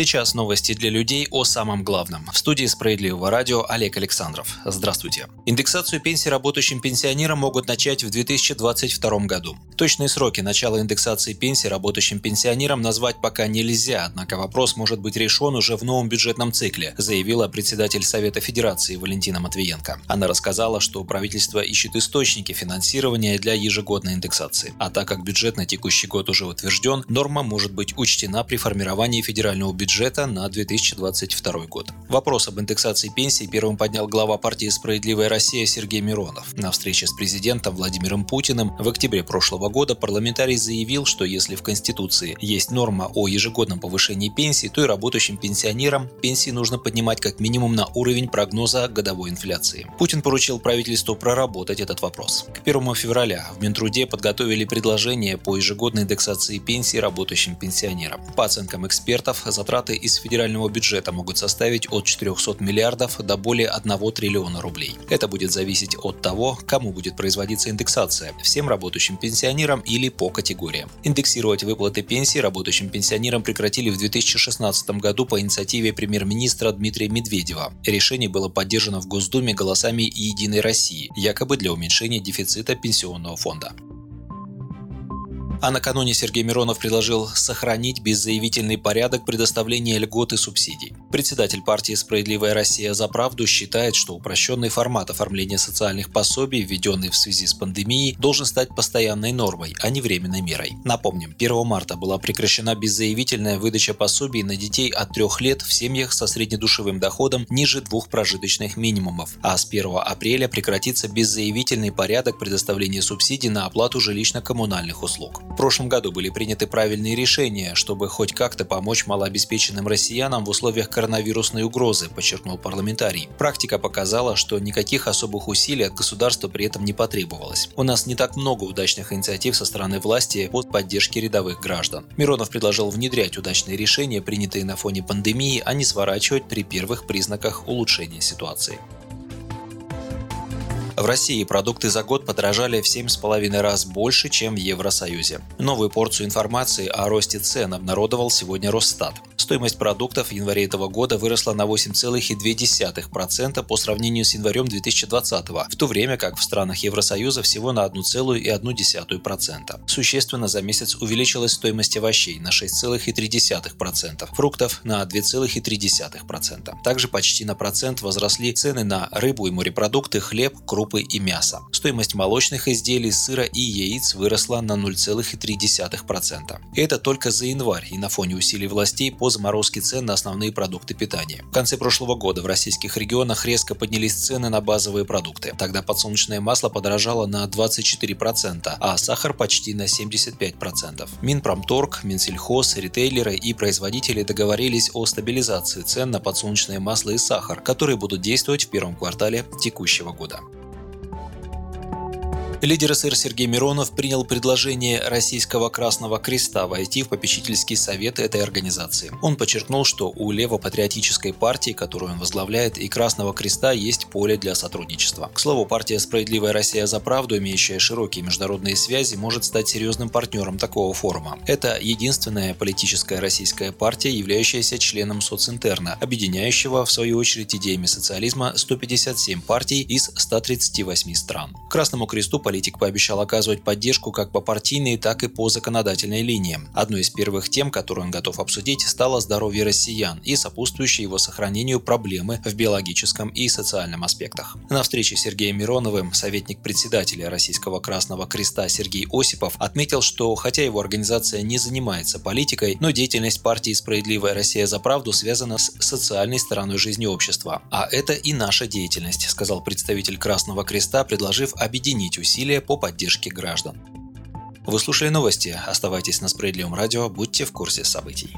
Сейчас новости для людей о самом главном. В студии «Справедливого радио» Олег Александров. Здравствуйте. Индексацию пенсий работающим пенсионерам могут начать в 2022 году. Точные сроки начала индексации пенсий работающим пенсионерам назвать пока нельзя, однако вопрос может быть решен уже в новом бюджетном цикле, заявила председатель Совета Федерации Валентина Матвиенко. Она рассказала, что правительство ищет источники финансирования для ежегодной индексации. А так как бюджет на текущий год уже утвержден, норма может быть учтена при формировании федерального бюджета на 2022 год. Вопрос об индексации пенсий первым поднял глава партии «Справедливая Россия» Сергей Миронов. На встрече с президентом Владимиром Путиным в октябре прошлого года парламентарий заявил, что если в Конституции есть норма о ежегодном повышении пенсий, то и работающим пенсионерам пенсии нужно поднимать как минимум на уровень прогноза годовой инфляции. Путин поручил правительству проработать этот вопрос. К 1 февраля в Минтруде подготовили предложение по ежегодной индексации пенсий работающим пенсионерам. По оценкам экспертов, затраты из федерального бюджета могут составить от 400 миллиардов до более 1 триллиона рублей. Это будет зависеть от того, кому будет производиться индексация – всем работающим пенсионерам или по категориям. Индексировать выплаты пенсий работающим пенсионерам прекратили в 2016 году по инициативе премьер-министра Дмитрия Медведева. Решение было поддержано в Госдуме голосами «Единой России», якобы для уменьшения дефицита пенсионного фонда. А накануне Сергей Миронов предложил сохранить беззаявительный порядок предоставления льгот и субсидий. Председатель партии «Справедливая Россия за правду» считает, что упрощенный формат оформления социальных пособий, введенный в связи с пандемией, должен стать постоянной нормой, а не временной мерой. Напомним, 1 марта была прекращена беззаявительная выдача пособий на детей от 3 лет в семьях со среднедушевым доходом ниже 2 прожиточных минимумов, а с 1 апреля прекратится беззаявительный порядок предоставления субсидий на оплату жилищно-коммунальных услуг. В прошлом году были приняты правильные решения, чтобы хоть как-то помочь малообеспеченным россиянам в условиях коронавирусной угрозы, подчеркнул парламентарий. Практика показала, что никаких особых усилий от государства при этом не потребовалось. У нас не так много удачных инициатив со стороны власти по поддержке рядовых граждан. Миронов предложил внедрять удачные решения, принятые на фоне пандемии, а не сворачивать при первых признаках улучшения ситуации. В России продукты за год подорожали в 7,5 раз больше, чем в Евросоюзе. Новую порцию информации о росте цен обнародовал сегодня Росстат. Стоимость продуктов в январе этого года выросла на 8,2% по сравнению с январем 2020, в то время как в странах Евросоюза всего на 1,1%. Существенно за месяц увеличилась стоимость овощей на 6,3%, фруктов на 2,3%. Также почти на 1% возросли цены на рыбу и морепродукты, хлеб, крупы и мясо. Стоимость молочных изделий, сыра и яиц выросла на 0,3%. Это только за январь и на фоне усилий властей по заморозке цен на основные продукты питания. В конце прошлого года в российских регионах резко поднялись цены на базовые продукты. Тогда подсолнечное масло подорожало на 24%, а сахар почти на 75%. Минпромторг, Минсельхоз, ритейлеры и производители договорились о стабилизации цен на подсолнечное масло и сахар, которые будут действовать в первом квартале текущего года. Лидер СССР Сергей Миронов принял предложение Российского Красного Креста войти в попечительский совет этой организации. Он подчеркнул, что у левопатриотической партии, которую он возглавляет, и Красного Креста есть поле для сотрудничества. К слову, партия «Справедливая Россия за правду», имеющая широкие международные связи, может стать серьезным партнером такого форума. Это единственная политическая российская партия, являющаяся членом Социнтерна, объединяющего, в свою очередь, идеями социализма 157 партий из 138 стран. Красному Кресту политик пообещал оказывать поддержку как по партийной, так и по законодательной линии. Одной из первых тем, которую он готов обсудить, стало здоровье россиян и сопутствующие его сохранению проблемы в биологическом и социальном аспектах. На встрече с Сергеем Мироновым советник председателя Российского Красного Креста Сергей Осипов отметил, что хотя его организация не занимается политикой, но деятельность партии «Справедливая Россия за правду» связана с социальной стороной жизни общества. А это и наша деятельность, сказал представитель Красного Креста, предложив объединить усилия по поддержке граждан. Вы слушали новости. Оставайтесь на Справедливом радио, будьте в курсе событий.